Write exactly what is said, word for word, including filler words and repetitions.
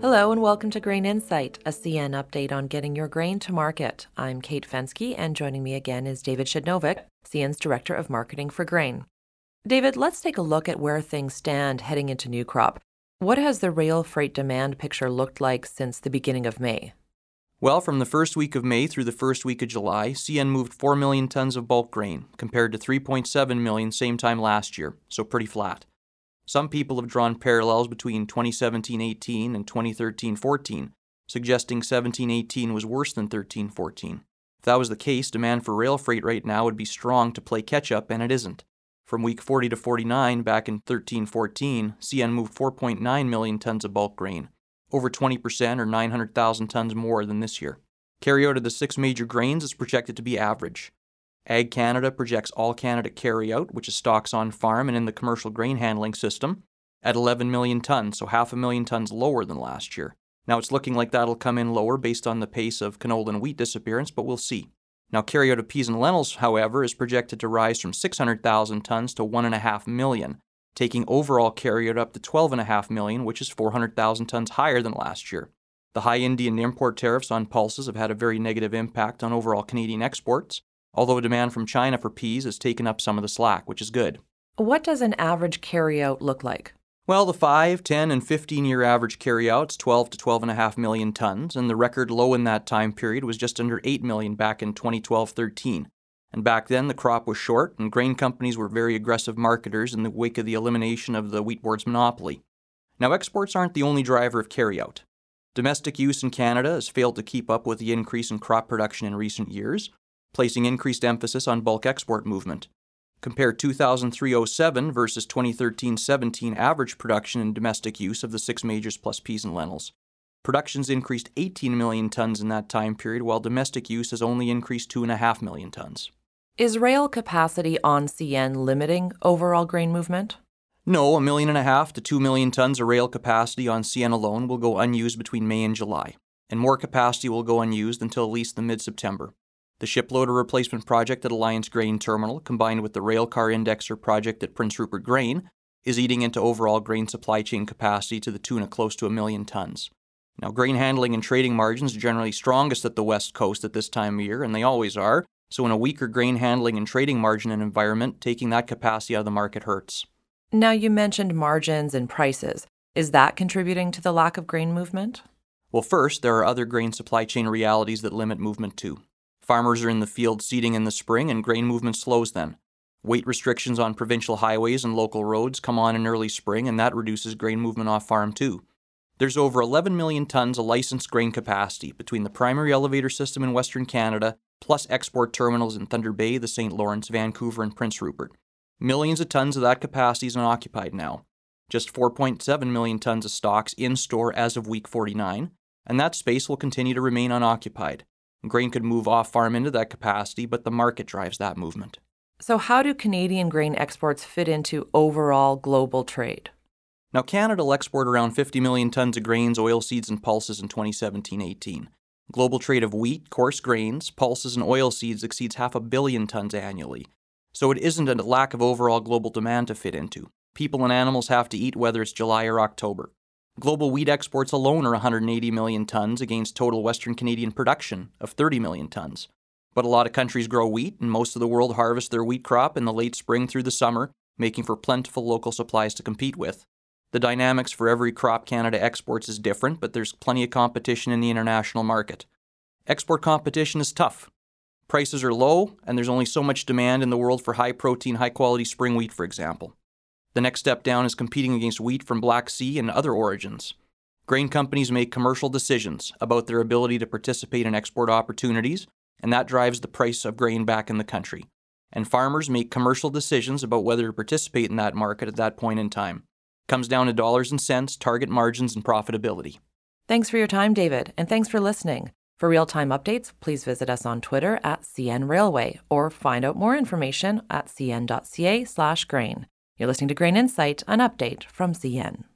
Hello and welcome to Grain Insight, a C N update on getting your grain to market. I'm Kate Fensky, and joining me again is David Shidnovic, C N's Director of Marketing for Grain. David, let's take a look at where things stand heading into new crop. What has the rail freight demand picture looked like since the beginning of May? Well, from the first week of May through the first week of July, C N moved four million tons of bulk grain, compared to three point seven million same time last year, so pretty flat. Some people have drawn parallels between twenty seventeen eighteen and twenty thirteen fourteen, suggesting seventeen eighteen was worse than thirteen fourteen. If that was the case, demand for rail freight right now would be strong to play catch-up, and it isn't. From week forty to forty-nine back in thirteen fourteen, C N moved four point nine million tons of bulk grain, over twenty percent or nine hundred thousand tons more than this year. Carryout of the six major grains is projected to be average. Ag Canada projects all Canada carryout, which is stocks on farm and in the commercial grain handling system, at eleven million tons, so half a million tons lower than last year. Now it's looking like that'll come in lower based on the pace of canola and wheat disappearance, but we'll see. Now carryout of peas and lentils, however, is projected to rise from six hundred thousand tons to one point five million, taking overall carryout up to twelve point five million, which is four hundred thousand tons higher than last year. The high Indian import tariffs on pulses have had a very negative impact on overall Canadian exports, although demand from China for peas has taken up some of the slack, which is good. What does an average carryout look like? Well, the five, ten, and fifteen-year average carryout's twelve to twelve point five million tons, and the record low in that time period was just under eight million back in twenty twelve thirteen. And back then, the crop was short, and grain companies were very aggressive marketers in the wake of the elimination of the wheat board's monopoly. Now, exports aren't the only driver of carryout. Domestic use in Canada has failed to keep up with the increase in crop production in recent years, placing increased emphasis on bulk export movement. Compare two thousand three oh seven versus twenty thirteen seventeen average production and domestic use of the six majors plus peas and lentils. Production's increased eighteen million tons in that time period, while domestic use has only increased two point five million tons. Is rail capacity on C N limiting overall grain movement? No, a million and a half to two million tons of rail capacity on C N alone will go unused between May and July, and more capacity will go unused until at least the mid-September. The shiploader replacement project at Alliance Grain Terminal, combined with the railcar indexer project at Prince Rupert Grain, is eating into overall grain supply chain capacity to the tune of close to a million tons. Now, grain handling and trading margins are generally strongest at the West Coast at this time of year, and they always are, so in a weaker grain handling and trading margin and environment, taking that capacity out of the market hurts. Now, you mentioned margins and prices. Is that contributing to the lack of grain movement? Well, first, there are other grain supply chain realities that limit movement too. Farmers are in the field seeding in the spring, and grain movement slows then. Weight restrictions on provincial highways and local roads come on in early spring, and that reduces grain movement off farm too. There's over eleven million tons of licensed grain capacity between the primary elevator system in Western Canada, plus export terminals in Thunder Bay, the Saint Lawrence, Vancouver, and Prince Rupert. Millions of tons of that capacity is unoccupied now. Just four point seven million tons of stocks in store as of week forty-nine, and that space will continue to remain unoccupied. Grain could move off-farm into that capacity, but the market drives that movement. So how do Canadian grain exports fit into overall global trade? Now, Canada will export around fifty million tons of grains, oilseeds, and pulses in twenty seventeen eighteen. Global trade of wheat, coarse grains, pulses, and oilseeds exceeds half a billion tons annually. So it isn't a lack of overall global demand to fit into. People and animals have to eat whether it's July or October. Global wheat exports alone are one hundred eighty million tons against total Western Canadian production of thirty million tons. But a lot of countries grow wheat, and most of the world harvest their wheat crop in the late spring through the summer, making for plentiful local supplies to compete with. The dynamics for every crop Canada exports is different, but there's plenty of competition in the international market. Export competition is tough. Prices are low, and there's only so much demand in the world for high-protein, high-quality spring wheat, for example. The next step down is competing against wheat from Black Sea and other origins. Grain companies make commercial decisions about their ability to participate in export opportunities, and that drives the price of grain back in the country. And farmers make commercial decisions about whether to participate in that market at that point in time. It comes down to dollars and cents, target margins, and profitability. Thanks for your time, David, and thanks for listening. For real-time updates, please visit us on Twitter at C N Railway or find out more information at cn.ca slash grain. You're listening to Grain Insight, an update from C N.